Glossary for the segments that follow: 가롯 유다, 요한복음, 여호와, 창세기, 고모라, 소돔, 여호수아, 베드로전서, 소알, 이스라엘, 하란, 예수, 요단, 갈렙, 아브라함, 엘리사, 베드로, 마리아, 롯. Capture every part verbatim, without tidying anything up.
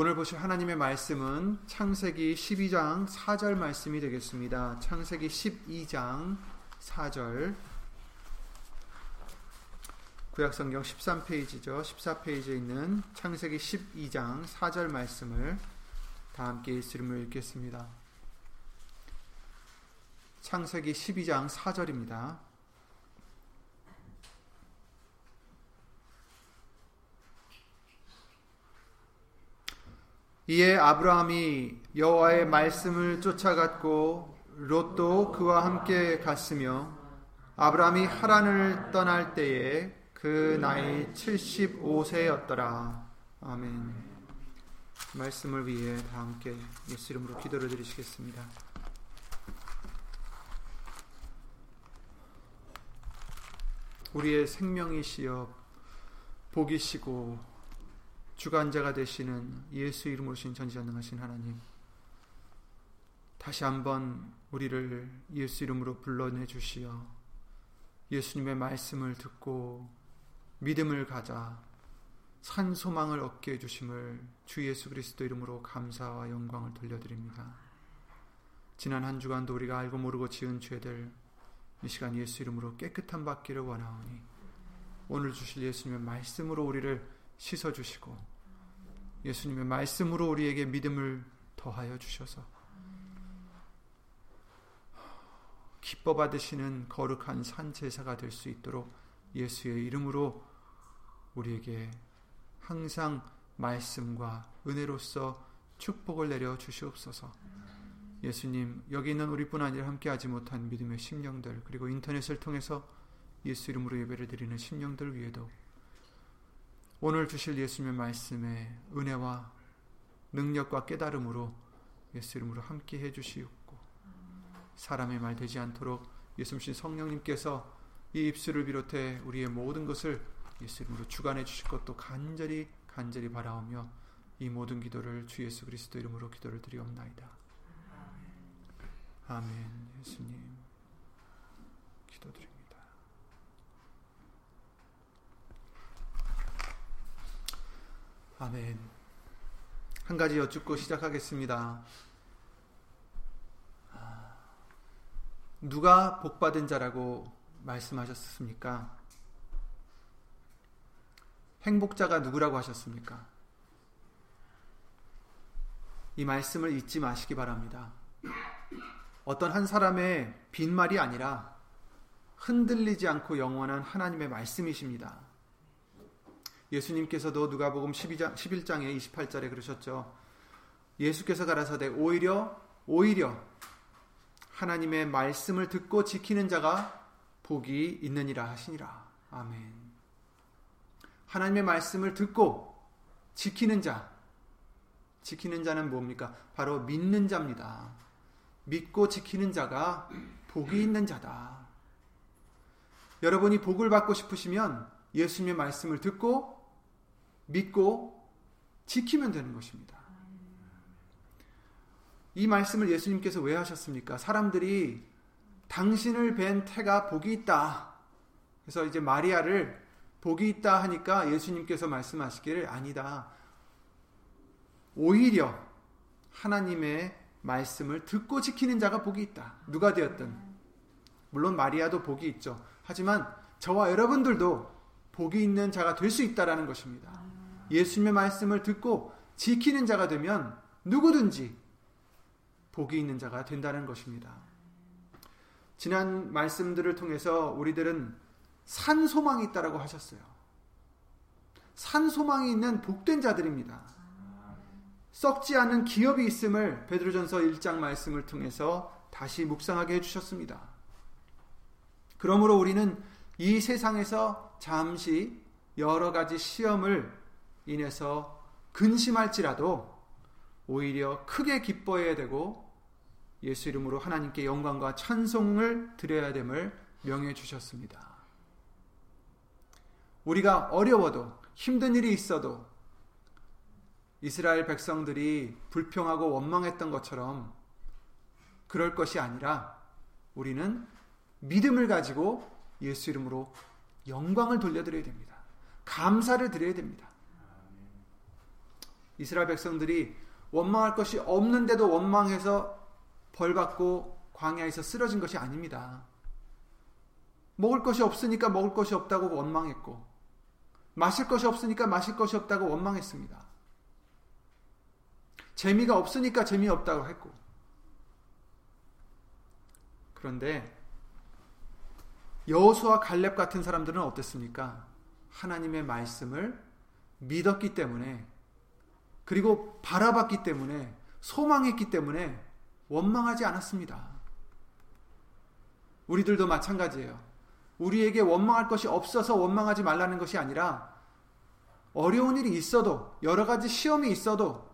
오늘 보실 하나님의 말씀은 창세기 십이 장 사 절 말씀이 되겠습니다. 창세기 십이 장 사 절, 구약성경 십삼 페이지죠. 십사 페이지에 있는 창세기 십이 장 사 절 말씀을 다 함께 읽음을 읽겠습니다. 창세기 십이 장 사 절입니다. 이에 아브라함이 여호와의 말씀을 쫓아갔고 롯도 그와 함께 갔으며, 아브라함이 하란을 떠날 때에 그 나이 칠십오 세였더라. 아멘. 말씀을 위해 다 함께 예수 이름으로 기도를 드리시겠습니다. 우리의 생명이시여 복이시고 주관자가 되시는 예수 이름으로 오신 전지전능하신 하나님, 다시 한번 우리를 예수 이름으로 불러내 주시어 예수님의 말씀을 듣고 믿음을 가자 산소망을 얻게 해주심을 주 예수 그리스도 이름으로 감사와 영광을 돌려드립니다. 지난 한 주간도 우리가 알고 모르고 지은 죄들 이 시간 예수 이름으로 깨끗함 받기를 원하오니, 오늘 주실 예수님의 말씀으로 우리를 씻어주시고 예수님의 말씀으로 우리에게 믿음을 더하여 주셔서 기뻐 받으시는 거룩한 산제사가 될 수 있도록 예수의 이름으로 우리에게 항상 말씀과 은혜로써 축복을 내려 주시옵소서. 예수님, 여기 있는 우리뿐 아니라 함께하지 못한 믿음의 심령들, 그리고 인터넷을 통해서 예수 이름으로 예배를 드리는 심령들 위에도 오늘 주실 예수님의 말씀에 은혜와 능력과 깨달음으로 예수 이름으로 함께 해주시옵고, 사람의 말 되지 않도록 예수님 성령님께서 이 입술을 비롯해 우리의 모든 것을 예수 이름으로 주관해 주실 것도 간절히 간절히 바라오며, 이 모든 기도를 주 예수 그리스도 이름으로 기도를 드리옵나이다. 아멘. 예수님 기도드립니다. 아멘. 한 가지 여쭙고 시작하겠습니다. 누가 복받은 자라고 말씀하셨습니까? 행복자가 누구라고 하셨습니까? 이 말씀을 잊지 마시기 바랍니다. 어떤 한 사람의 빈말이 아니라 흔들리지 않고 영원한 하나님의 말씀이십니다. 예수님께서도 누가복음 십이 장, 십일 장에 이십팔 절에 그러셨죠. 예수께서 가라사대 오히려 오히려 하나님의 말씀을 듣고 지키는 자가 복이 있느니라 하시니라. 아멘. 하나님의 말씀을 듣고 지키는 자. 지키는 자는 뭡니까? 바로 믿는 자입니다. 믿고 지키는 자가 복이 있는 자다. 여러분이 복을 받고 싶으시면 예수님의 말씀을 듣고 믿고 지키면 되는 것입니다. 이 말씀을 예수님께서 왜 하셨습니까? 사람들이 당신을 뵌 태가 복이 있다. 그래서 이제 마리아를 복이 있다 하니까 예수님께서 말씀하시기를, 아니다. 오히려 하나님의 말씀을 듣고 지키는 자가 복이 있다. 누가 되었든. 물론 마리아도 복이 있죠. 하지만 저와 여러분들도 복이 있는 자가 될 수 있다라는 것입니다. 예수님의 말씀을 듣고 지키는 자가 되면 누구든지 복이 있는 자가 된다는 것입니다. 지난 말씀들을 통해서 우리들은 산 소망이 있다라고 하셨어요. 산 소망이 있는 복된 자들입니다. 썩지 않는 기업이 있음을 베드로전서 일 장 말씀을 통해서 다시 묵상하게 해주셨습니다. 그러므로 우리는 이 세상에서 잠시 여러 가지 시험을 인해서 근심할지라도 오히려 크게 기뻐해야 되고 예수 이름으로 하나님께 영광과 찬송을 드려야 됨을 명해 주셨습니다. 우리가 어려워도 힘든 일이 있어도 이스라엘 백성들이 불평하고 원망했던 것처럼 그럴 것이 아니라 우리는 믿음을 가지고 예수 이름으로 영광을 돌려드려야 됩니다. 감사를 드려야 됩니다. 이스라엘 백성들이 원망할 것이 없는데도 원망해서 벌받고 광야에서 쓰러진 것이 아닙니다. 먹을 것이 없으니까 먹을 것이 없다고 원망했고, 마실 것이 없으니까 마실 것이 없다고 원망했습니다. 재미가 없으니까 재미없다고 했고. 그런데 여호수아 갈렙 같은 사람들은 어땠습니까? 하나님의 말씀을 믿었기 때문에, 그리고 바라봤기 때문에, 소망했기 때문에 원망하지 않았습니다. 우리들도 마찬가지예요. 우리에게 원망할 것이 없어서 원망하지 말라는 것이 아니라, 어려운 일이 있어도, 여러 가지 시험이 있어도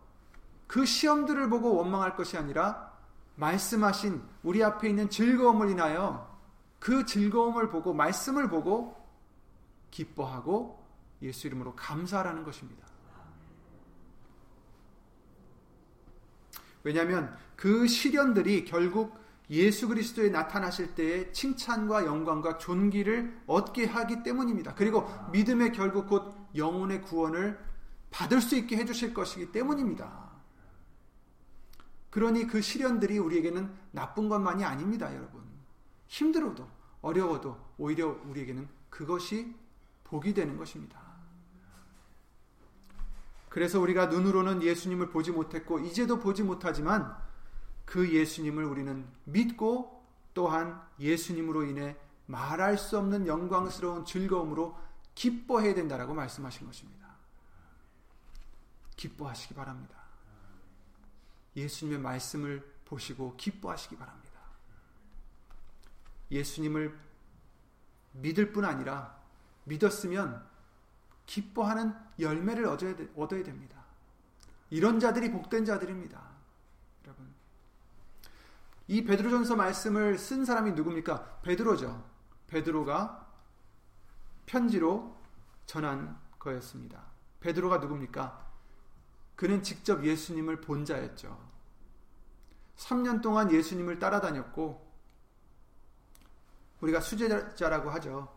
그 시험들을 보고 원망할 것이 아니라 말씀하신 우리 앞에 있는 즐거움을 인하여 그 즐거움을 보고, 말씀을 보고 기뻐하고 예수 이름으로 감사하라는 것입니다. 왜냐하면 그 시련들이 결국 예수 그리스도에 나타나실 때의 칭찬과 영광과 존귀를 얻게 하기 때문입니다. 그리고 믿음의 결국 곧 영혼의 구원을 받을 수 있게 해주실 것이기 때문입니다. 그러니 그 시련들이 우리에게는 나쁜 것만이 아닙니다, 여러분. 힘들어도, 어려워도 오히려 우리에게는 그것이 복이 되는 것입니다. 그래서 우리가 눈으로는 예수님을 보지 못했고 이제도 보지 못하지만, 그 예수님을 우리는 믿고 또한 예수님으로 인해 말할 수 없는 영광스러운 즐거움으로 기뻐해야 된다라고 말씀하신 것입니다. 기뻐하시기 바랍니다. 예수님의 말씀을 보시고 기뻐하시기 바랍니다. 예수님을 믿을 뿐 아니라 믿었으면 기뻐하는 열매를 얻어야 됩니다. 이런 자들이 복된 자들입니다. 여러분, 이 베드로전서 말씀을 쓴 사람이 누굽니까? 베드로죠. 베드로가 편지로 전한 거였습니다. 베드로가 누굽니까? 그는 직접 예수님을 본 자였죠. 삼 년 동안 예수님을 따라다녔고, 우리가 수제자라고 하죠.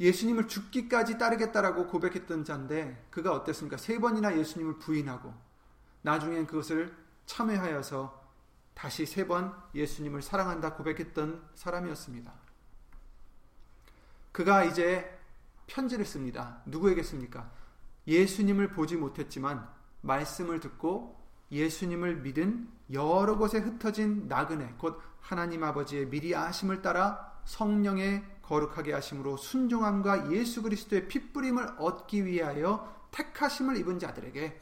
예수님을 죽기까지 따르겠다라고 고백했던 자인데, 그가 어땠습니까? 세 번이나 예수님을 부인하고 나중엔 그것을 참회하여서 다시 세 번 예수님을 사랑한다 고백했던 사람이었습니다. 그가 이제 편지를 씁니다. 누구에게 씁니까? 예수님을 보지 못했지만 말씀을 듣고 예수님을 믿은 여러 곳에 흩어진 나그네, 곧 하나님 아버지의 미리 아심을 따라 성령의 거룩하게 하심으로 순종함과 예수 그리스도의 피 뿌림을 얻기 위하여 택하심을 입은 자들에게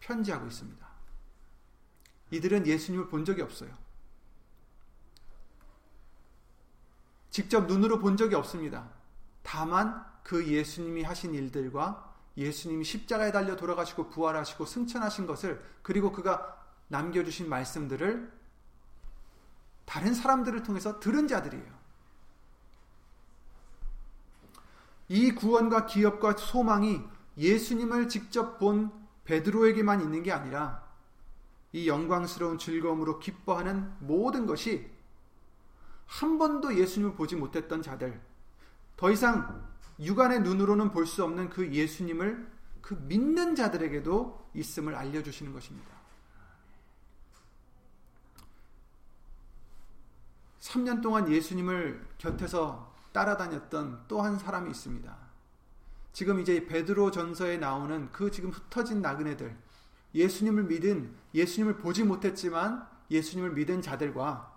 편지하고 있습니다. 이들은 예수님을 본 적이 없어요. 직접 눈으로 본 적이 없습니다. 다만 그 예수님이 하신 일들과 예수님이 십자가에 달려 돌아가시고 부활하시고 승천하신 것을, 그리고 그가 남겨주신 말씀들을 다른 사람들을 통해서 들은 자들이에요. 이 구원과 기업과 소망이 예수님을 직접 본 베드로에게만 있는 게 아니라, 이 영광스러운 즐거움으로 기뻐하는 모든 것이 한 번도 예수님을 보지 못했던 자들, 더 이상 육안의 눈으로는 볼 수 없는 그 예수님을 그 믿는 자들에게도 있음을 알려주시는 것입니다. 삼 년 동안 예수님을 곁에서 따라다녔던 또 한 사람이 있습니다. 지금 이제 베드로 전서에 나오는 그 지금 흩어진 나그네들, 예수님을 믿은, 예수님을 보지 못했지만 예수님을 믿은 자들과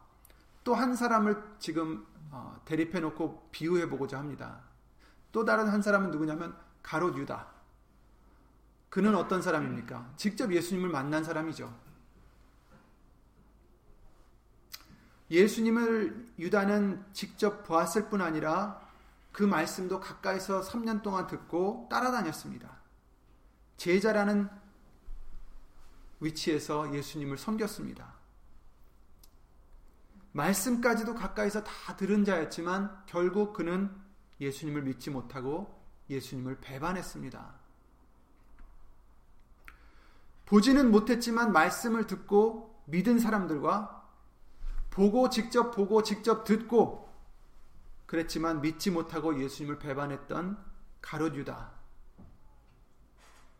또 한 사람을 지금 대립해놓고 비유해보고자 합니다. 또 다른 한 사람은 누구냐면 가롯 유다. 그는 어떤 사람입니까? 직접 예수님을 만난 사람이죠. 예수님을 유다는 직접 보았을 뿐 아니라 그 말씀도 가까이서 삼 년 동안 듣고 따라다녔습니다. 제자라는 위치에서 예수님을 섬겼습니다. 말씀까지도 가까이서 다 들은 자였지만 결국 그는 예수님을 믿지 못하고 예수님을 배반했습니다. 보지는 못했지만 말씀을 듣고 믿은 사람들과, 보고 직접 보고 직접 듣고 그랬지만 믿지 못하고 예수님을 배반했던 가롯 유다,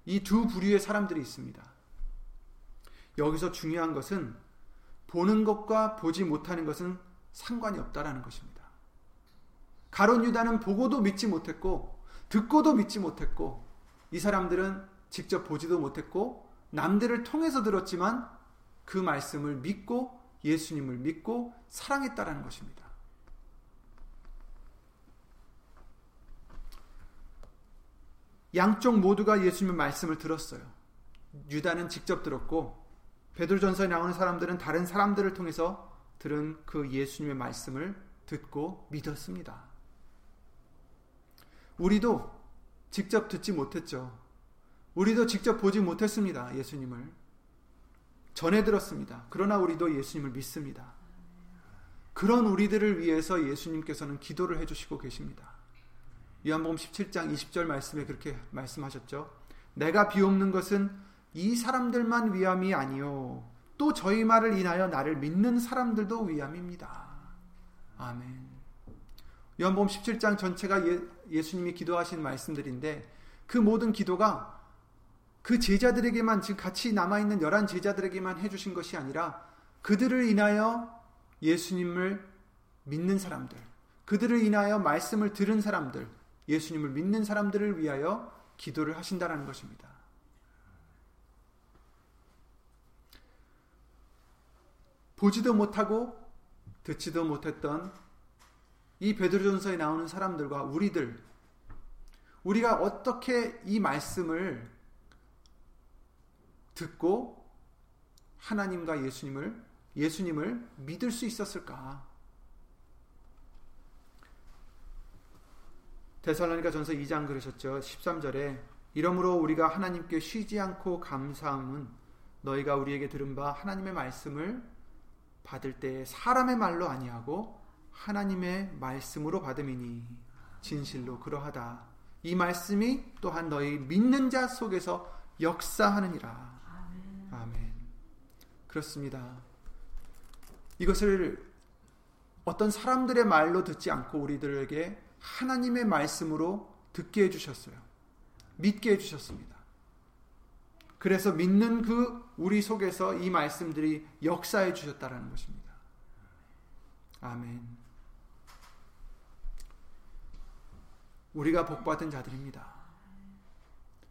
이 두 부류의 사람들이 있습니다. 여기서 중요한 것은 보는 것과 보지 못하는 것은 상관이 없다라는 것입니다. 가롯 유다는 보고도 믿지 못했고 듣고도 믿지 못했고 이 사람들은 직접 보지도 못했고 남들을 통해서 들었지만 그 말씀을 믿고 예수님을 믿고 사랑했다라는 것입니다. 양쪽 모두가 예수님의 말씀을 들었어요. 유다는 직접 들었고 베드로전서에 나오는 사람들은 다른 사람들을 통해서 들은 그 예수님의 말씀을 듣고 믿었습니다. 우리도 직접 듣지 못했죠. 우리도 직접 보지 못했습니다. 예수님을 전해 들었습니다. 그러나 우리도 예수님을 믿습니다. 그런 우리들을 위해서 예수님께서는 기도를 해주시고 계십니다. 요한복음 십칠 장 이십 절 말씀에 그렇게 말씀하셨죠. 내가 비옵는 것은 이 사람들만 위함이 아니요 또 저희 말을 인하여 나를 믿는 사람들도 위함입니다. 아멘. 요한복음 십칠 장 전체가 예, 예수님이 기도하신 말씀들인데 그 모든 기도가 그 제자들에게만, 즉 같이 남아있는 열한 제자들에게만 해주신 것이 아니라 그들을 인하여 예수님을 믿는 사람들, 그들을 인하여 말씀을 들은 사람들, 예수님을 믿는 사람들을 위하여 기도를 하신다라는 것입니다. 보지도 못하고 듣지도 못했던 이 베드로전서에 나오는 사람들과 우리들, 우리가 어떻게 이 말씀을 듣고 하나님과 예수님을 예수님을 믿을 수 있었을까? 데살로니가전서 이 장 그러셨죠. 십삼 절에 이러므로 우리가 하나님께 쉬지 않고 감사함은 너희가 우리에게 들은 바 하나님의 말씀을 받을 때에 사람의 말로 아니하고 하나님의 말씀으로 받음이니 진실로 그러하다. 이 말씀이 또한 너희 믿는 자 속에서 역사하느니라. 아멘. 그렇습니다. 이것을 어떤 사람들의 말로 듣지 않고 우리들에게 하나님의 말씀으로 듣게 해주셨어요. 믿게 해주셨습니다. 그래서 믿는 그 우리 속에서 이 말씀들이 역사해 주셨다라는 것입니다. 아멘. 우리가 복받은 자들입니다.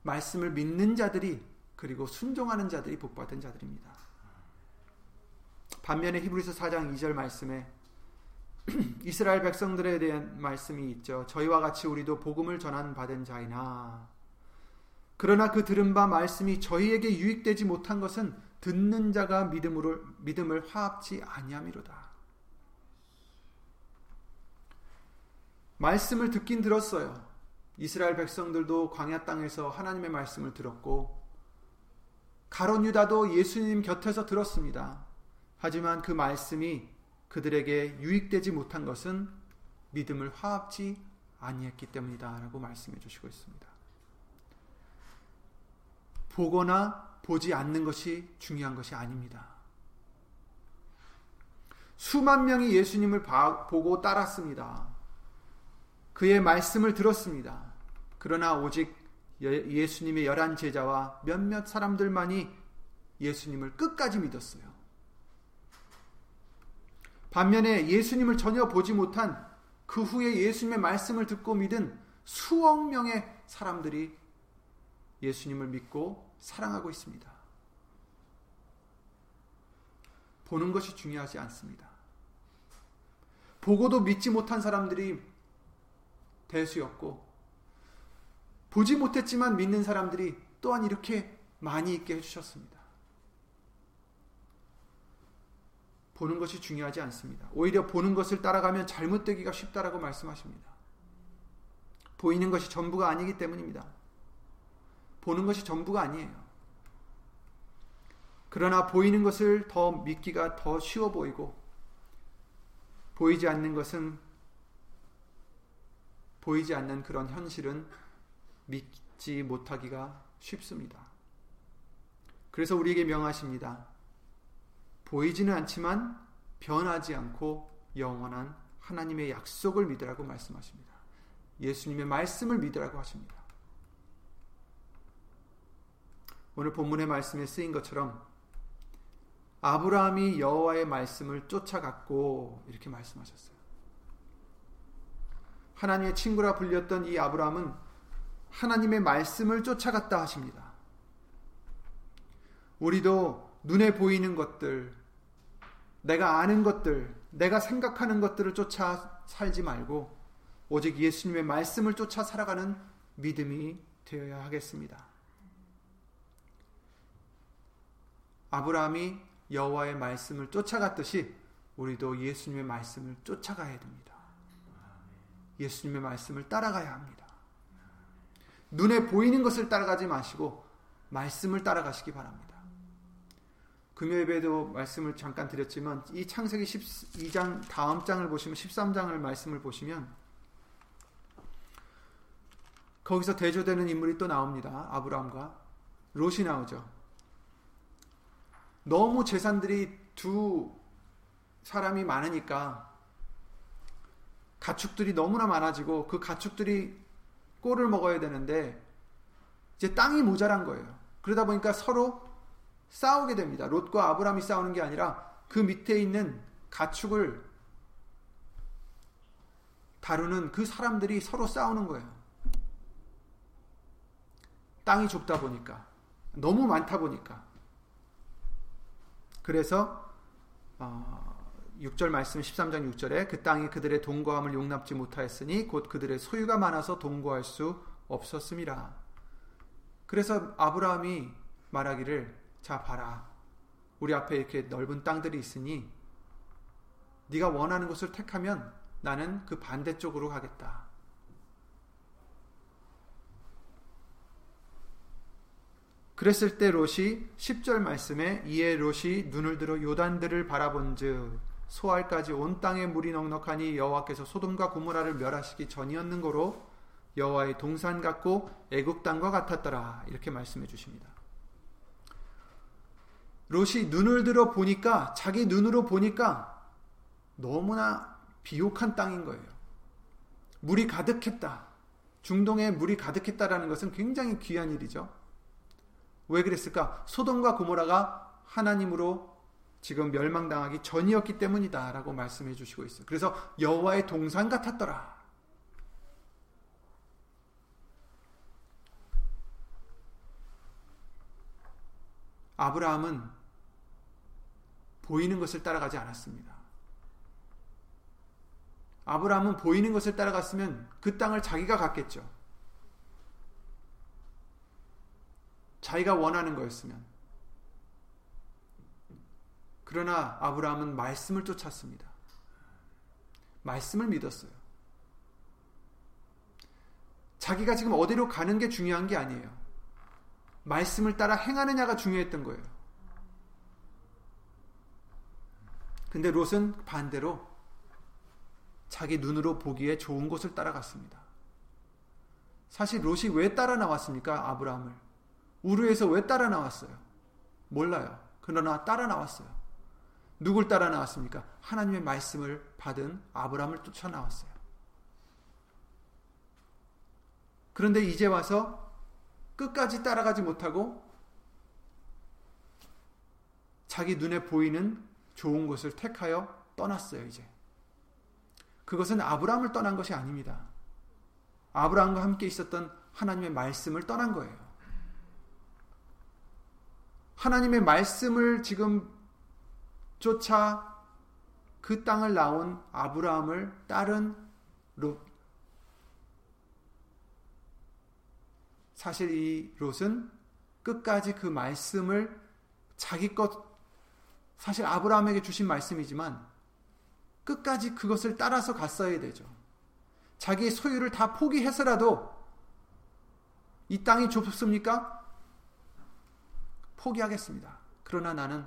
말씀을 믿는 자들이, 그리고 순종하는 자들이 복받은 자들입니다. 반면에 히브리서 사 장 이 절 말씀에 이스라엘 백성들에 대한 말씀이 있죠. 저희와 같이 우리도 복음을 전환받은 자이나 그러나 그 들은 바 말씀이 저희에게 유익되지 못한 것은 듣는 자가 믿음으로, 믿음을 화합지 아니함이로다. 말씀을 듣긴 들었어요. 이스라엘 백성들도 광야 땅에서 하나님의 말씀을 들었고 가롯 유다도 예수님 곁에서 들었습니다. 하지만 그 말씀이 그들에게 유익되지 못한 것은 믿음을 화합지 아니했기 때문이다 라고 말씀해 주시고 있습니다. 보거나 보지 않는 것이 중요한 것이 아닙니다. 수만 명이 예수님을 보고 따랐습니다. 그의 말씀을 들었습니다. 그러나 오직 예수님의 열한 제자와 몇몇 사람들만이 예수님을 끝까지 믿었어요. 반면에 예수님을 전혀 보지 못한 그 후에 예수님의 말씀을 듣고 믿은 수억 명의 사람들이 예수님을 믿고 사랑하고 있습니다. 보는 것이 중요하지 않습니다. 보고도 믿지 못한 사람들이 대수였고 보지 못했지만 믿는 사람들이 또한 이렇게 많이 있게 해주셨습니다. 보는 것이 중요하지 않습니다. 오히려 보는 것을 따라가면 잘못되기가 쉽다라고 말씀하십니다. 보이는 것이 전부가 아니기 때문입니다. 보는 것이 전부가 아니에요. 그러나 보이는 것을 더 믿기가 더 쉬워 보이고 보이지 않는 것은 보이지 않는 그런 현실은 믿지 못하기가 쉽습니다. 그래서 우리에게 명하십니다. 보이지는 않지만 변하지 않고 영원한 하나님의 약속을 믿으라고 말씀하십니다. 예수님의 말씀을 믿으라고 하십니다. 오늘 본문의 말씀에 쓰인 것처럼 아브라함이 여호와의 말씀을 쫓아갔고 이렇게 말씀하셨어요. 하나님의 친구라 불렸던 이 아브라함은 하나님의 말씀을 쫓아갔다 하십니다. 우리도 눈에 보이는 것들, 내가 아는 것들, 내가 생각하는 것들을 쫓아 살지 말고 오직 예수님의 말씀을 쫓아 살아가는 믿음이 되어야 하겠습니다. 아브라함이 여호와의 말씀을 쫓아갔듯이 우리도 예수님의 말씀을 쫓아가야 됩니다. 예수님의 말씀을 따라가야 합니다. 눈에 보이는 것을 따라가지 마시고 말씀을 따라가시기 바랍니다. 금요일에도 말씀을 잠깐 드렸지만 이 창세기 십이 장 다음 장을 보시면 십삼 장을 말씀을 보시면 거기서 대조되는 인물이 또 나옵니다. 아브라함과 롯이 나오죠. 너무 재산들이 두 사람이 많으니까 가축들이 너무나 많아지고 그 가축들이 꼴을 먹어야 되는데 이제 땅이 모자란 거예요. 그러다 보니까 서로 싸우게 됩니다. 롯과 아브라함이 싸우는 게 아니라 그 밑에 있는 가축을 다루는 그 사람들이 서로 싸우는 거예요. 땅이 좁다 보니까, 너무 많다 보니까. 그래서 육 절 말씀 십삼 장 육 절에 그 땅이 그들의 동거함을 용납지 못하였으니 곧 그들의 소유가 많아서 동거할 수 없었음이라. 그래서 아브라함이 말하기를 자 봐라, 우리 앞에 이렇게 넓은 땅들이 있으니 네가 원하는 것을 택하면 나는 그 반대쪽으로 가겠다. 그랬을 때 롯이 십 절 말씀에 이에 롯이 눈을 들어 요단들을 바라본즉 소알까지 온 땅에 물이 넉넉하니 여호와께서 소돔과 고모라를 멸하시기 전이었는 고로 여호와의 동산 같고 애굽 땅과 같았더라. 이렇게 말씀해 주십니다. 롯이 눈을 들어 보니까, 자기 눈으로 보니까 너무나 비옥한 땅인 거예요. 물이 가득했다. 중동에 물이 가득했다라는 것은 굉장히 귀한 일이죠. 왜 그랬을까? 소돔과 고모라가 하나님으로 지금 멸망당하기 전이었기 때문이다 라고 말씀해 주시고 있어요. 그래서 여호와의 동산 같았더라. 아브라함은 보이는 것을 따라가지 않았습니다. 아브라함은 보이는 것을 따라갔으면 그 땅을 자기가 갔겠죠. 자기가 원하는 거였으면. 그러나 아브라함은 말씀을 쫓았습니다. 말씀을 믿었어요. 자기가 지금 어디로 가는 게 중요한 게 아니에요. 말씀을 따라 행하느냐가 중요했던 거예요. 근데 롯은 반대로 자기 눈으로 보기에 좋은 곳을 따라갔습니다. 사실 롯이 왜 따라 나왔습니까? 아브라함을 우르에서 왜 따라 나왔어요? 몰라요. 그러나 따라 나왔어요. 누굴 따라 나왔습니까? 하나님의 말씀을 받은 아브라함을 쫓아 나왔어요. 그런데 이제 와서 끝까지 따라가지 못하고 자기 눈에 보이는 좋은 곳을 택하여 떠났어요. 이제 그것은 아브라함을 떠난 것이 아닙니다. 아브라함과 함께 있었던 하나님의 말씀을 떠난 거예요. 하나님의 말씀을 지금 쫓아 그 땅을 나온 아브라함을 따른 롯. 사실 이 롯은 끝까지 그 말씀을 자기 것, 사실 아브라함에게 주신 말씀이지만 끝까지 그것을 따라서 갔어야 되죠. 자기의 소유를 다 포기해서라도 이 땅이 좁습니까? 포기하겠습니다. 그러나 나는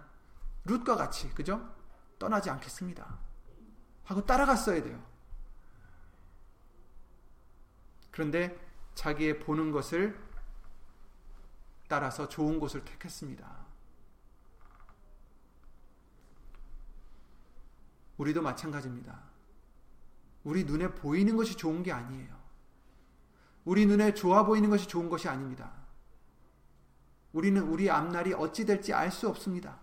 룻과 같이, 그죠? 떠나지 않겠습니다 하고 따라갔어야 돼요. 그런데 자기의 보는 것을 따라서 좋은 곳을 택했습니다. 우리도 마찬가지입니다. 우리 눈에 보이는 것이 좋은 게 아니에요. 우리 눈에 좋아 보이는 것이 좋은 것이 아닙니다. 우리는 우리 앞날이 어찌 될지 알 수 없습니다.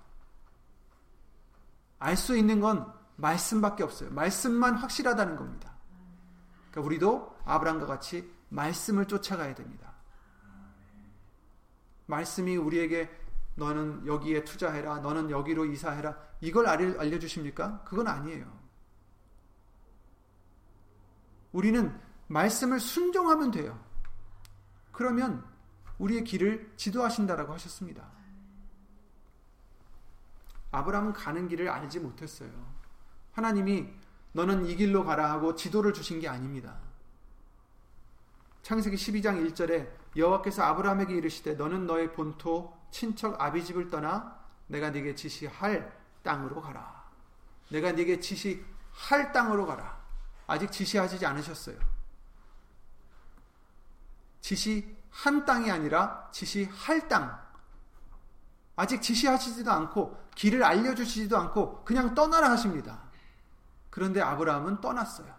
알 수 있는 건 말씀밖에 없어요. 말씀만 확실하다는 겁니다. 그러니까 우리도 아브라함과 같이 말씀을 쫓아가야 됩니다. 말씀이 우리에게 너는 여기에 투자해라, 너는 여기로 이사해라, 이걸 알려주십니까? 그건 아니에요. 우리는 말씀을 순종하면 돼요. 그러면 우리의 길을 지도하신다라고 하셨습니다. 아브라함은 가는 길을 알지 못했어요. 하나님이 너는 이 길로 가라 하고 지도를 주신 게 아닙니다. 창세기 십이 장 일 절에 여호와께서 아브라함에게 이르시되 너는 너의 본토 친척 아비집을 떠나 내가 네게 지시할 땅으로 가라. 내가 네게 지시할 땅으로 가라. 아직 지시하시지 않으셨어요. 지시한 땅이 아니라 지시할 땅. 아직 지시하시지도 않고 길을 알려주시지도 않고 그냥 떠나라 하십니다. 그런데 아브라함은 떠났어요.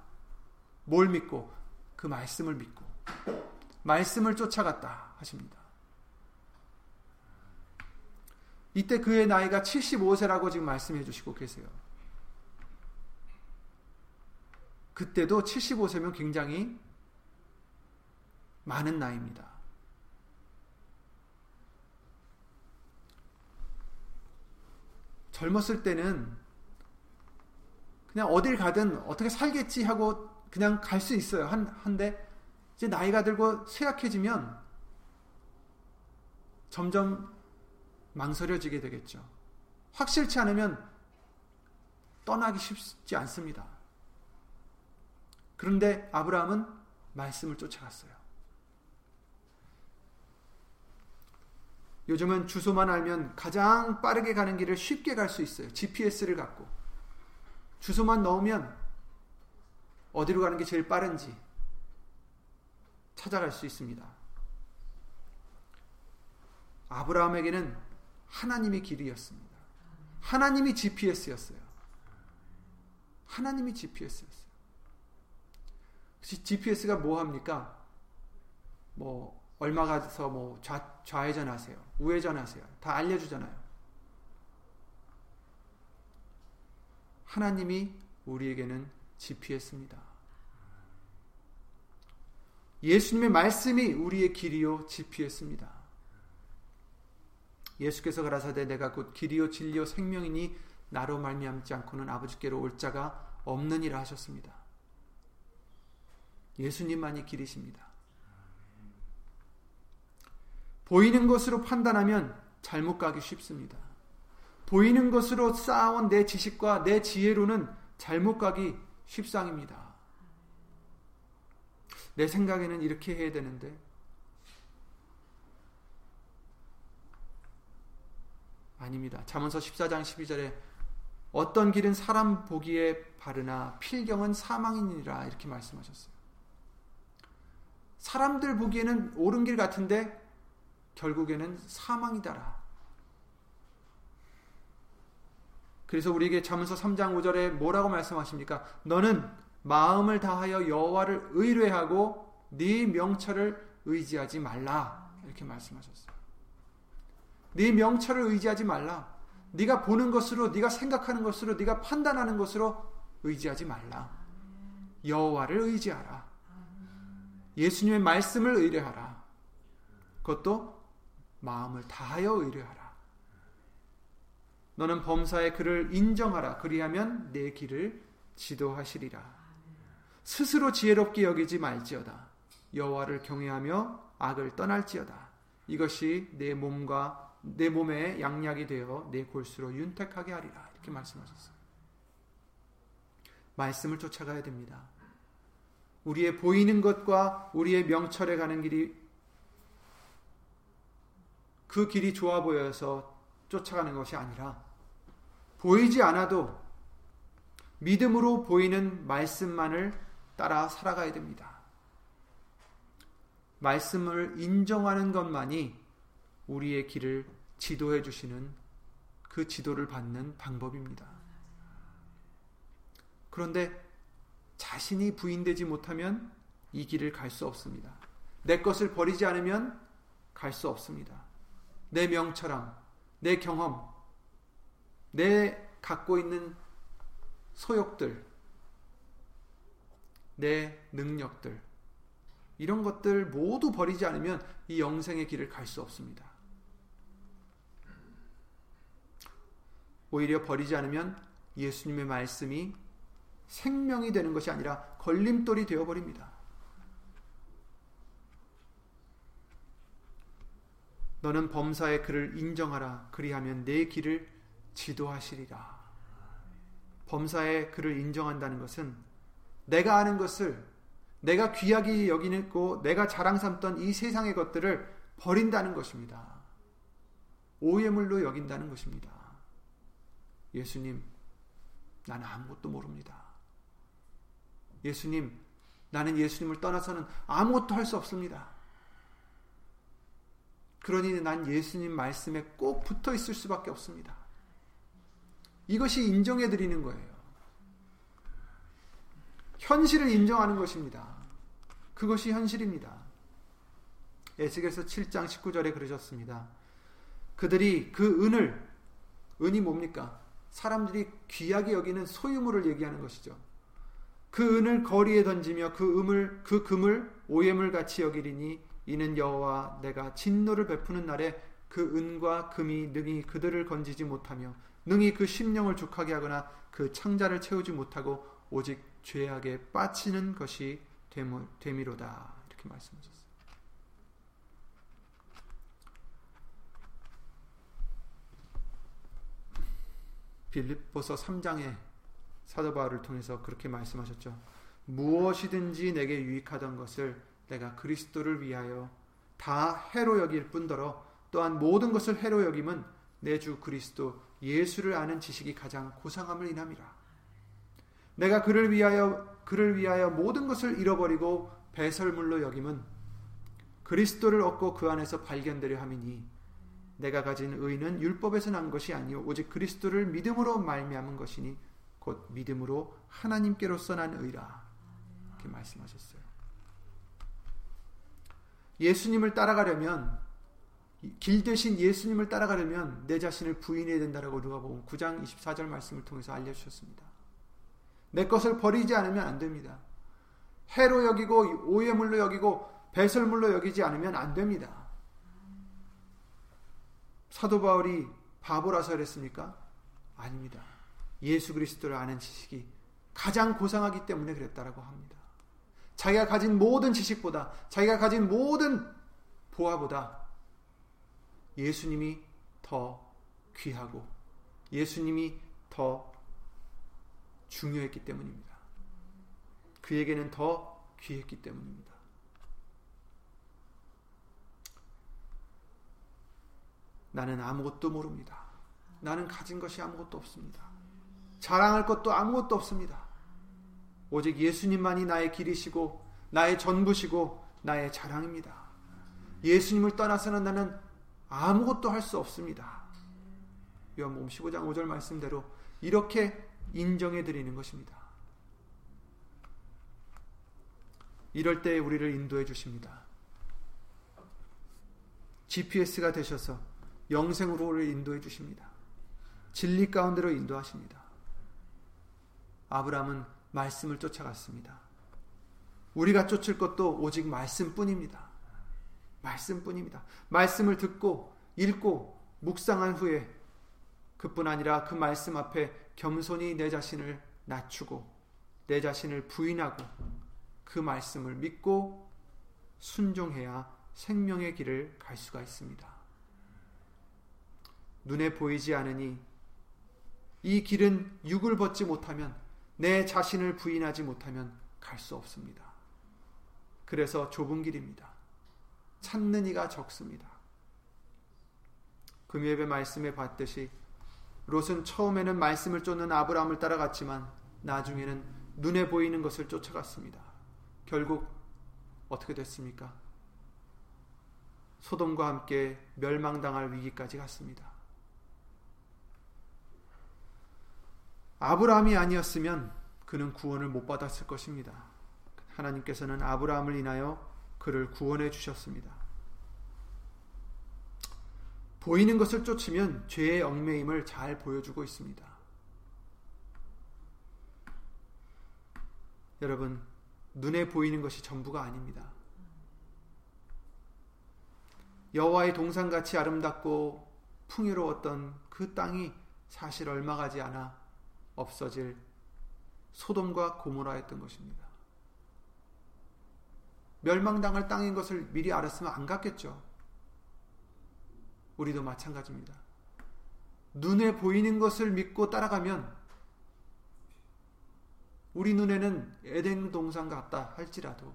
뭘 믿고? 그 말씀을 믿고 말씀을 쫓아갔다 하십니다. 이때 그의 나이가 칠십오 세라고 지금 말씀해 주시고 계세요. 그때도 칠십오 세면 굉장히 많은 나이입니다. 젊었을 때는 그냥 어딜 가든 어떻게 살겠지 하고 그냥 갈 수 있어요. 한, 한데 이제 나이가 들고 쇠약해지면 점점 망설여지게 되겠죠. 확실치 않으면 떠나기 쉽지 않습니다. 그런데 아브라함은 말씀을 쫓아갔어요. 요즘은 주소만 알면 가장 빠르게 가는 길을 쉽게 갈 수 있어요. 지피에스를 갖고 주소만 넣으면 어디로 가는 게 제일 빠른지 찾아갈 수 있습니다. 아브라함에게는 하나님의 길이었습니다. 하나님이 지피에스였어요. 하나님이 지피에스였어요. 혹시 지피에스가 뭐 합니까? 뭐 얼마 가서 뭐 좌, 좌회전하세요. 우회전하세요. 다 알려주잖아요. 하나님이 우리에게는 지피에스입니다. 예수님의 말씀이 우리의 길이요 지피에스입니다. 예수께서 가라사대 내가 곧 길이요 진리요 생명이니 나로 말미암지 않고는 아버지께로 올 자가 없느니라 하셨습니다. 예수님만이 길이십니다. 보이는 것으로 판단하면 잘못 가기 쉽습니다. 보이는 것으로 쌓아온 내 지식과 내 지혜로는 잘못 가기 쉽상입니다. 내 생각에는 이렇게 해야 되는데 아닙니다. 잠언서 십사 장 십이 절에 어떤 길은 사람 보기에 바르나 필경은 사망이니라 이렇게 말씀하셨어요. 사람들 보기에는 옳은 길 같은데 결국에는 사망이다라. 그래서 우리에게 잠언서 삼 장 오 절에 뭐라고 말씀하십니까? 너는 마음을 다하여 여호와를 의뢰하고 네 명철을 의지하지 말라. 이렇게 말씀하셨어요. 네 명철을 의지하지 말라. 네가 보는 것으로, 네가 생각하는 것으로, 네가 판단하는 것으로 의지하지 말라. 여호와를 의지하라. 예수님의 말씀을 의뢰하라. 그것도 마음을 다하여 의뢰하라. 너는 범사에 그를 인정하라. 그리하면 내 길을 지도하시리라. 스스로 지혜롭게 여기지 말지어다. 여호와를 경외하며 악을 떠날지어다. 이것이 내 몸과 내 몸의 양약이 되어 내 골수로 윤택하게 하리라. 이렇게 말씀하셨어요. 말씀을 쫓아가야 됩니다. 우리의 보이는 것과 우리의 명철에 가는 길이 그 길이 좋아 보여서 쫓아가는 것이 아니라 보이지 않아도 믿음으로 보이는 말씀만을 따라 살아가야 됩니다. 말씀을 인정하는 것만이 우리의 길을 지도해 주시는 그 지도를 받는 방법입니다. 그런데 자신이 부인되지 못하면 이 길을 갈 수 없습니다. 내 것을 버리지 않으면 갈 수 없습니다. 내 명철함, 내 경험, 내 갖고 있는 소욕들, 내 능력들, 이런 것들 모두 버리지 않으면 이 영생의 길을 갈 수 없습니다. 오히려 버리지 않으면 예수님의 말씀이 생명이 되는 것이 아니라 걸림돌이 되어버립니다. 너는 범사의 그를 인정하라. 그리하면 내 길을 지도하시리라. 범사의 그를 인정한다는 것은 내가 아는 것을, 내가 귀하게 여기고 내가 자랑 삼던 이 세상의 것들을 버린다는 것입니다. 오해물로 여긴다는 것입니다. 예수님, 나는 아무것도 모릅니다. 예수님, 나는 예수님을 떠나서는 아무것도 할 수 없습니다. 그러니 난 예수님 말씀에 꼭 붙어 있을 수밖에 없습니다. 이것이 인정해 드리는 거예요. 현실을 인정하는 것입니다. 그것이 현실입니다. 에스겔서 칠 장 십구 절에 그러셨습니다. 그들이 그 은을, 은이 뭡니까? 사람들이 귀하게 여기는 소유물을 얘기하는 것이죠. 그 은을 거리에 던지며 그 음을, 그 금을 오예물 같이 여기리니 이는 여호와 내가 진노를 베푸는 날에 그 은과 금이 능히 그들을 건지지 못하며 능히 그 심령을 족하게 하거나 그 창자를 채우지 못하고 오직 죄악에 빠치는 것이 되미로다. 이렇게 말씀하셨어요. 빌립보서 삼 장에 사도 바울을 통해서 그렇게 말씀하셨죠. 무엇이든지 내게 유익하던 것을 내가 그리스도를 위하여 다 해로 여길 뿐더러 또한 모든 것을 해로 여김은 내 주 그리스도 예수를 아는 지식이 가장 고상함을 인함이라. 내가 그를 위하여 그를 위하여 모든 것을 잃어버리고 배설물로 여김은 그리스도를 얻고 그 안에서 발견되려 함이니 내가 가진 의는 율법에서 난 것이 아니오 오직 그리스도를 믿음으로 말미암은 것이니 곧 믿음으로 하나님께로서 난 의라. 이렇게 말씀하셨어요. 예수님을 따라가려면, 길 대신 예수님을 따라가려면 내 자신을 부인해야 된다라고 누가복음 구 장 이십사 절 말씀을 통해서 알려주셨습니다. 내 것을 버리지 않으면 안 됩니다. 해로 여기고 오해물로 여기고 배설물로 여기지 않으면 안 됩니다. 사도 바울이 바보라서 그랬습니까? 아닙니다. 예수 그리스도를 아는 지식이 가장 고상하기 때문에 그랬다라고 합니다. 자기가 가진 모든 지식보다, 자기가 가진 모든 보화보다 예수님이 더 귀하고 예수님이 더 중요했기 때문입니다. 그에게는 더 귀했기 때문입니다. 나는 아무것도 모릅니다. 나는 가진 것이 아무것도 없습니다. 자랑할 것도 아무것도 없습니다. 오직 예수님만이 나의 길이시고 나의 전부시고 나의 자랑입니다. 예수님을 떠나서는 나는 아무것도 할 수 없습니다. 요한복음 십오 장 오 절 말씀대로 이렇게 인정해 드리는 것입니다. 이럴 때 우리를 인도해 주십니다. 지피에스가 되셔서 영생으로 우리를 인도해 주십니다. 진리 가운데로 인도하십니다. 아브라함은 말씀을 쫓아갔습니다. 우리가 쫓을 것도 오직 말씀뿐입니다. 말씀뿐입니다. 말씀을 듣고 읽고 묵상한 후에 그뿐 아니라 그 말씀 앞에 겸손히 내 자신을 낮추고 내 자신을 부인하고 그 말씀을 믿고 순종해야 생명의 길을 갈 수가 있습니다. 눈에 보이지 않으니 이 길은 육을 벗지 못하면, 내 자신을 부인하지 못하면 갈 수 없습니다. 그래서 좁은 길입니다. 찾는 이가 적습니다. 금요일의 말씀에 봤듯이 롯은 처음에는 말씀을 쫓는 아브라함을 따라갔지만 나중에는 눈에 보이는 것을 쫓아갔습니다. 결국 어떻게 됐습니까? 소돔과 함께 멸망당할 위기까지 갔습니다. 아브라함이 아니었으면 그는 구원을 못 받았을 것입니다. 하나님께서는 아브라함을 인하여 그를 구원해 주셨습니다. 보이는 것을 쫓으면 죄의 얽매임을 잘 보여주고 있습니다. 여러분, 눈에 보이는 것이 전부가 아닙니다. 여호와의 동산같이 아름답고 풍요로웠던 그 땅이 사실 얼마 가지 않아 없어질 소돔과 고모라였던 것입니다. 멸망당할 땅인 것을 미리 알았으면 안 갔겠죠. 우리도 마찬가지입니다. 눈에 보이는 것을 믿고 따라가면 우리 눈에는 에덴 동산 같다 할지라도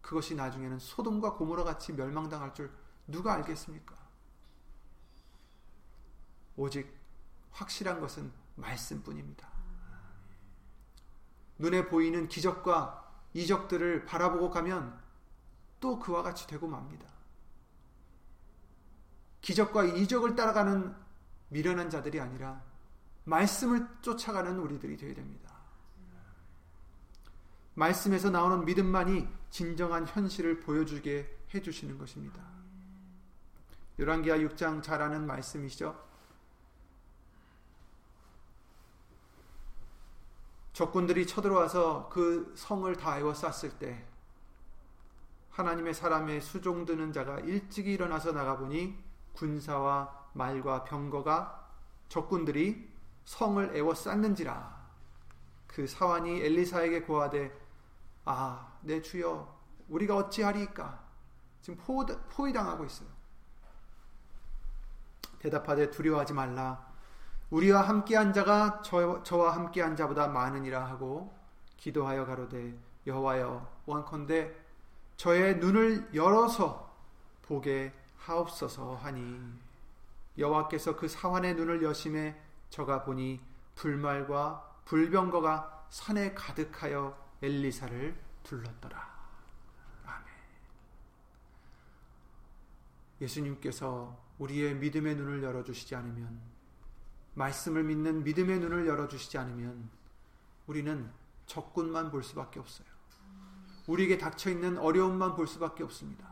그것이 나중에는 소돔과 고모라 같이 멸망당할 줄 누가 알겠습니까? 오직 확실한 것은 말씀뿐입니다. 눈에 보이는 기적과 이적들을 바라보고 가면 또 그와 같이 되고 맙니다. 기적과 이적을 따라가는 미련한 자들이 아니라 말씀을 쫓아가는 우리들이 되어야 됩니다. 말씀에서 나오는 믿음만이 진정한 현실을 보여주게 해주시는 것입니다. 열왕기하 육 장 잘 아는 말씀이시죠. 적군들이 쳐들어와서 그 성을 다 에워쌌을 때 하나님의 사람의 수종드는 자가 일찍이 일어나서 나가보니 군사와 말과 병거가 적군들이 성을 에워쌌는지라. 그 사환이 엘리사에게 고하되 아, 내 주여, 우리가 어찌하리이까? 지금 포, 포위당하고 있어요. 대답하되 두려워하지 말라. 우리와 함께한 자가 저, 저와 함께한 자보다 많으니라 하고 기도하여 가로되 여호와여, 원컨대 저의 눈을 열어서 보게 하옵소서 하니 여호와께서 그 사환의 눈을 여심에 저가 보니 불말과 불병거가 산에 가득하여 엘리사를 둘렀더라. 아멘. 예수님께서 우리의 믿음의 눈을 열어주시지 않으면, 말씀을 믿는 믿음의 눈을 열어주시지 않으면 우리는 적군만 볼 수밖에 없어요. 우리에게 닥쳐있는 어려움만 볼 수밖에 없습니다.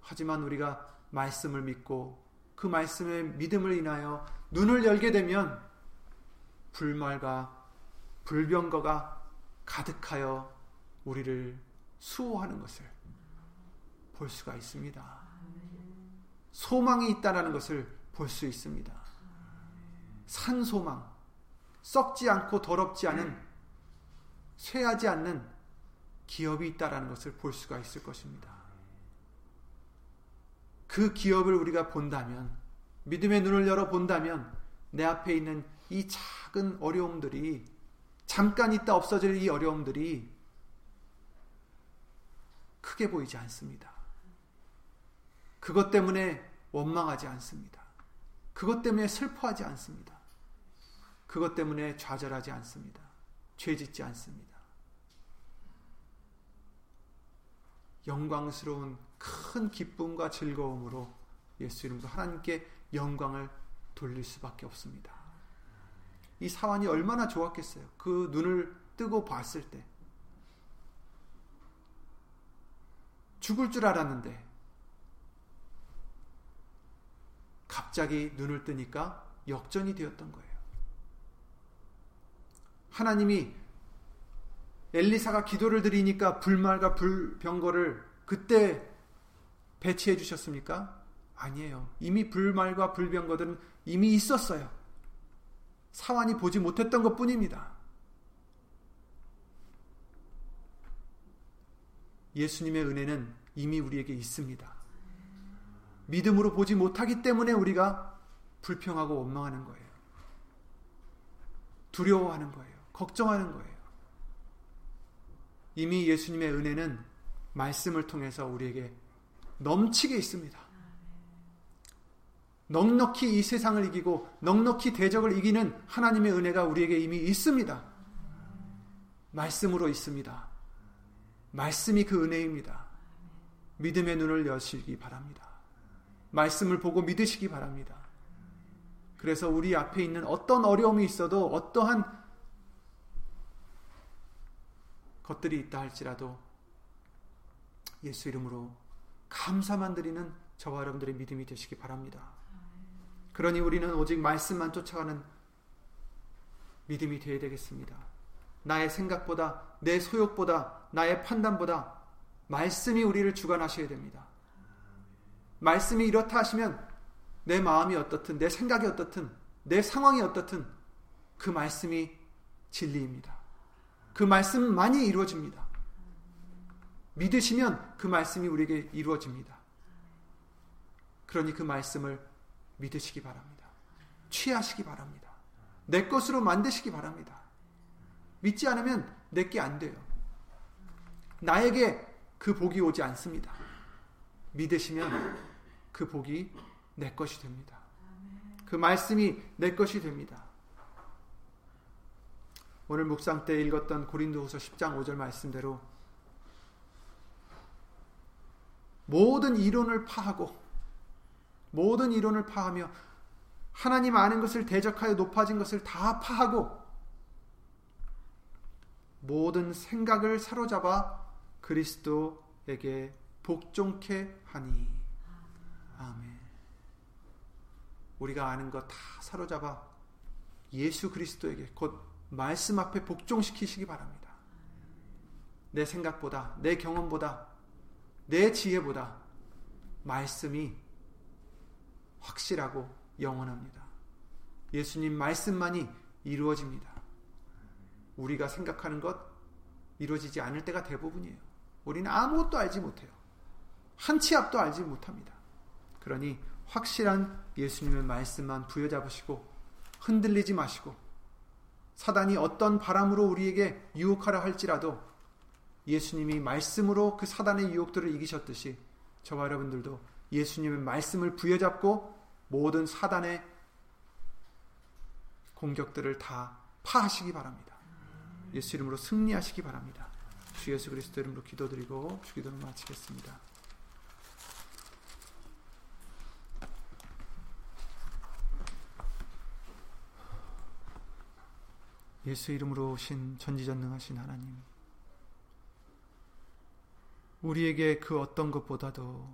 하지만 우리가 말씀을 믿고 그 말씀의 믿음을 인하여 눈을 열게 되면 불말과 불병거가 가득하여 우리를 수호하는 것을 볼 수가 있습니다. 소망이 있다는 것을 볼 수 있습니다. 산소망, 썩지 않고 더럽지 않은, 쇠하지 않는 기업이 있다라는 것을 볼 수가 있을 것입니다. 그 기업을 우리가 본다면, 믿음의 눈을 열어 본다면 내 앞에 있는 이 작은 어려움들이, 잠깐 있다 없어질 이 어려움들이 크게 보이지 않습니다. 그것 때문에 원망하지 않습니다. 그것 때문에 슬퍼하지 않습니다. 그것 때문에 좌절하지 않습니다. 죄짓지 않습니다. 영광스러운 큰 기쁨과 즐거움으로 예수 이름으로 하나님께 영광을 돌릴 수밖에 없습니다. 이 사환이 얼마나 좋았겠어요. 그 눈을 뜨고 봤을 때 죽을 줄 알았는데 갑자기 눈을 뜨니까 역전이 되었던 거예요. 하나님이 엘리사가 기도를 드리니까 불말과 불병거를 그때 배치해 주셨습니까? 아니에요. 이미 불말과 불병거들은 이미 있었어요. 사환이 보지 못했던 것 뿐입니다. 예수님의 은혜는 이미 우리에게 있습니다. 믿음으로 보지 못하기 때문에 우리가 불평하고 원망하는 거예요. 두려워하는 거예요. 걱정하는 거예요. 이미 예수님의 은혜는 말씀을 통해서 우리에게 넘치게 있습니다. 넉넉히 이 세상을 이기고 넉넉히 대적을 이기는 하나님의 은혜가 우리에게 이미 있습니다. 말씀으로 있습니다. 말씀이 그 은혜입니다. 믿음의 눈을 여시기 바랍니다. 말씀을 보고 믿으시기 바랍니다. 그래서 우리 앞에 있는 어떤 어려움이 있어도, 어떠한 것들이 있다 할지라도 예수 이름으로 감사만 드리는 저와 여러분들의 믿음이 되시기 바랍니다. 그러니 우리는 오직 말씀만 쫓아가는 믿음이 되어야 되겠습니다. 나의 생각보다, 내 소욕보다, 나의 판단보다 말씀이 우리를 주관하셔야 됩니다. 말씀이 이렇다 하시면 내 마음이 어떻든, 내 생각이 어떻든, 내 상황이 어떻든 그 말씀이 진리입니다. 그 말씀만이 이루어집니다. 믿으시면 그 말씀이 우리에게 이루어집니다. 그러니 그 말씀을 믿으시기 바랍니다. 취하시기 바랍니다. 내 것으로 만드시기 바랍니다. 믿지 않으면 내게 안 돼요. 나에게 그 복이 오지 않습니다. 믿으시면 그 복이 내 것이 됩니다. 그 말씀이 내 것이 됩니다. 오늘 묵상 때 읽었던 고린도후서 십 장 오 절 말씀대로 모든 이론을 파하고 모든 이론을 파하며 하나님 아는 것을 대적하여 높아진 것을 다 파하고 모든 생각을 사로잡아 그리스도에게 복종케 하니. 아멘. 우리가 아는 것 다 사로잡아 예수 그리스도에게 곧 말씀 앞에 복종시키시기 바랍니다. 내 생각보다, 내 경험보다, 내 지혜보다 말씀이 확실하고 영원합니다. 예수님 말씀만이 이루어집니다. 우리가 생각하는 것 이루어지지 않을 때가 대부분이에요. 우리는 아무것도 알지 못해요. 한 치 앞도 알지 못합니다. 그러니 확실한 예수님의 말씀만 부여잡으시고 흔들리지 마시고 사단이 어떤 바람으로 우리에게 유혹하려 할지라도 예수님이 말씀으로 그 사단의 유혹들을 이기셨듯이 저와 여러분들도 예수님의 말씀을 부여잡고 모든 사단의 공격들을 다 파하시기 바랍니다. 예수 이름으로 승리하시기 바랍니다. 주 예수 그리스도 이름으로 기도드리고 주 기도를 마치겠습니다. 예수 이름으로 오신 전지전능하신 하나님, 우리에게 그 어떤 것보다도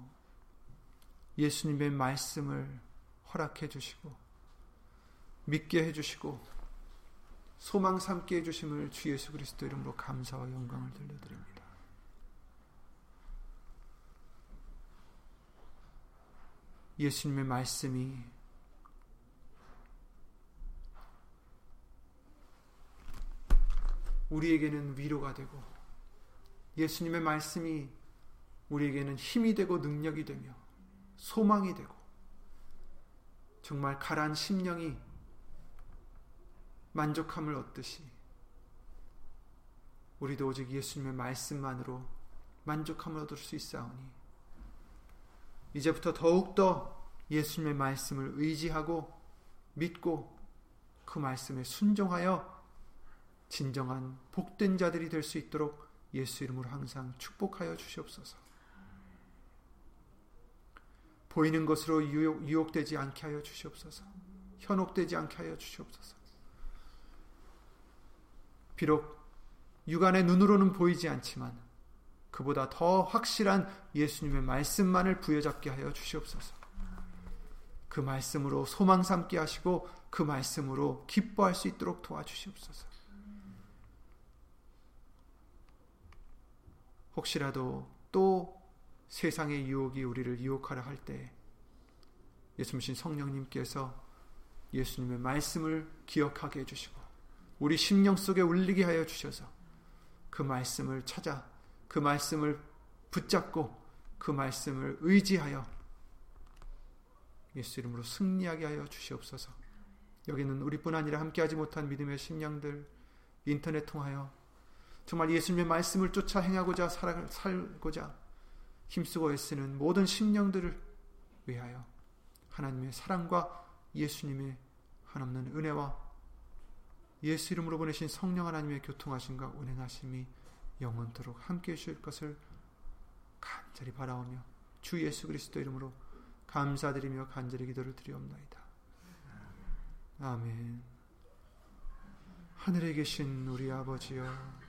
예수님의 말씀을 허락해 주시고 믿게 해 주시고 소망 삼게 해 주심을 주 예수 그리스도 이름으로 감사와 영광을 돌려드립니다. 예수님의 말씀이 우리에게는 위로가 되고 예수님의 말씀이 우리에게는 힘이 되고 능력이 되며 소망이 되고 정말 가라앉은 심령이 만족함을 얻듯이 우리도 오직 예수님의 말씀만으로 만족함을 얻을 수 있사오니 이제부터 더욱더 예수님의 말씀을 의지하고 믿고 그 말씀에 순종하여 진정한 복된 자들이 될 수 있도록 예수 이름으로 항상 축복하여 주시옵소서. 보이는 것으로 유혹, 유혹되지 않게 하여 주시옵소서. 현혹되지 않게 하여 주시옵소서. 비록 육안의 눈으로는 보이지 않지만 그보다 더 확실한 예수님의 말씀만을 부여잡게 하여 주시옵소서. 그 말씀으로 소망 삼게 하시고 그 말씀으로 기뻐할 수 있도록 도와주시옵소서. 혹시라도 또 세상의 유혹이 우리를 유혹하려 할 때 예수님신 성령님께서 예수님의 말씀을 기억하게 해주시고 우리 심령 속에 울리게 하여 주셔서 그 말씀을 찾아 그 말씀을 붙잡고 그 말씀을 의지하여 예수 이름으로 승리하게 하여 주시옵소서. 여기는 우리뿐 아니라 함께하지 못한 믿음의 심령들 인터넷 통하여 정말 예수님의 말씀을 쫓아 행하고자 살고자 힘쓰고 애쓰는 모든 심령들을 위하여 하나님의 사랑과 예수님의 한없는 은혜와 예수 이름으로 보내신 성령 하나님의 교통하심과 운행하심이 영원토록 함께해 주실 것을 간절히 바라오며 주 예수 그리스도 이름으로 감사드리며 간절히 기도를 드리옵나이다. 아멘. 하늘에 계신 우리 아버지여,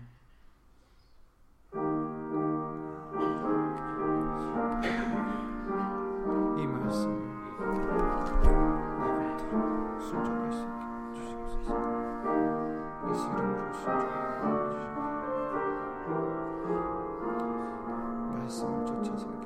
이 말씀 순종할 수 있게 주시옵소서. 예수 이름으로 순종하옵소서. 말씀을 쫓아서